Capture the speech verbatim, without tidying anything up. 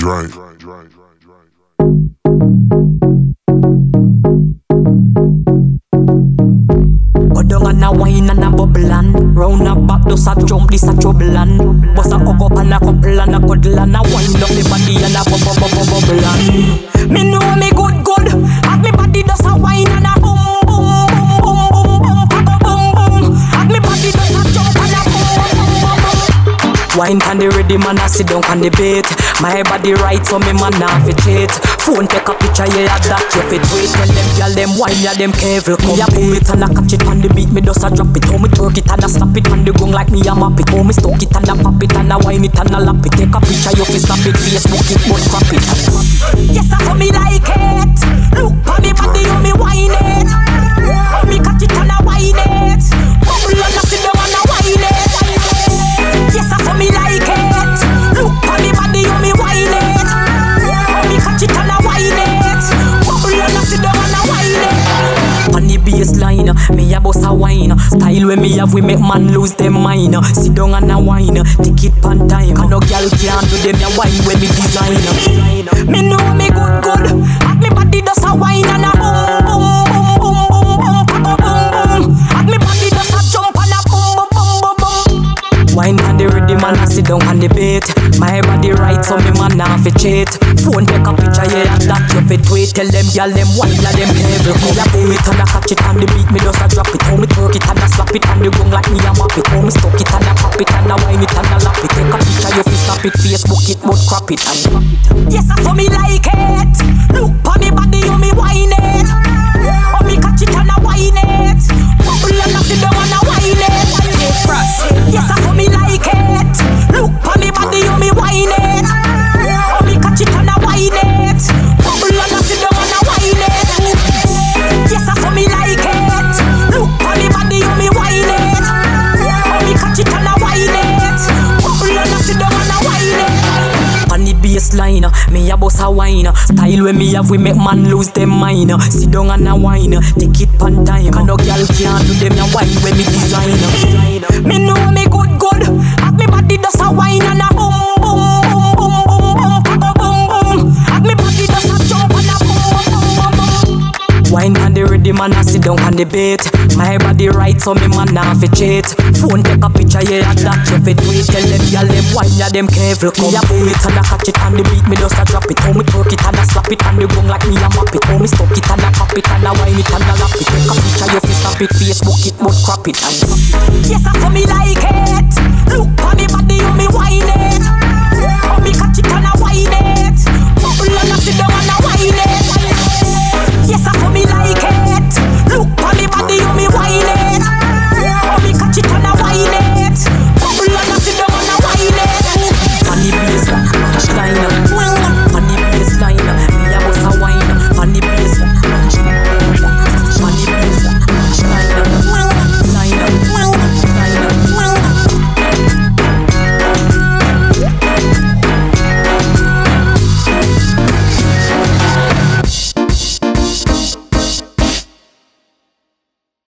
Drake. And a wine and a bubble and round a back, does a jump, this a trouble and bust a hug up and a couple and a cuddle and a wind up the body and a bubble bubble bubble and me know me good good at me body does a wine and a boom boom boom boom boom boom boom boom boom at me body does a jump and a boom boom boom boom wine can the ready man a sit down can the bait my body right so me man a fit cheat phone take a picture yeah that you fit wait tell them girl them wine yeah them careful come yeah pull it and I catch it on the beat. Me does a drop it, how me jerk it and I slap it on the gong like me a map it. How me stuck it and I pop it and I wine it and I lap it. Take a picture, you fi snap it, Facebook it, but crap it. Yes, that's how me like it. Look pa me body, how me wine it. How me catch it and I wine it. Bubble and I see them and I wine it. Yes, that's how me like it. Look pa me body, how me wine it. How me catch it and I wine it. Bubble and I see them and I wine it. On the baseline, me a boss a wine. Style when me have we make man lose them mind. Sit down and a wine, ticket pan time. And no girl can't do them a wine when me design. Me know me good good, at me body does a wine and a boom boom boom boom boom boom boom boom. At me body does a jump and a boom boom boom boom. Wine and the rhythm and I sit down and the beat. My body right, so me man have a cheat. Phone take a picture, yeah, and that you fit wait. Tell them, y'all them wild, and them heavy. Me a pull it and I catch it on the beat. Me just a drop it, how me jerk it and I slap it on the gong like me a map it. How me stuck it and I pop it and I wine it and I lap it. Take a picture, you fi snap it, Facebook it, but crap it. And yes, that's how me like it. Look pa me body, how me wine it. How me catch it and I wine it. Bubble and I see them and I wine it. Yes, that's how me like it. Look pa me body, how me wine it. How me catch it and I wine it. Bubble and I see them and I wine it. Yes, that's how me like it. Look on me body, how me wine it. How me catch it and I wine it. Bubble and I see them and I wine it. On the baseline, me a boss a wine. Style when me have we make man lose them mind. Sit down and a wine, take it pan time. And no girl can't do them a wine when me design. Me know me good good, at me body does a wine and a boom boom boom boom boom boom. Wine and the ready man I sit down and the bait. My body right so me man have a cheat. Phone take a picture yeah and that you fit wait. Tell them y'all them wine yeah them careful come. Me a pull it and I catch it and the beat me just a drop it. How me jerk it and I slap it and the gong like me a map it. How me stuck it and I pop it and I wine it and I lap it. Take a picture you fi snap it, Facebook it, but crap it. And yes that's how me like it. Look on me body how me wine it.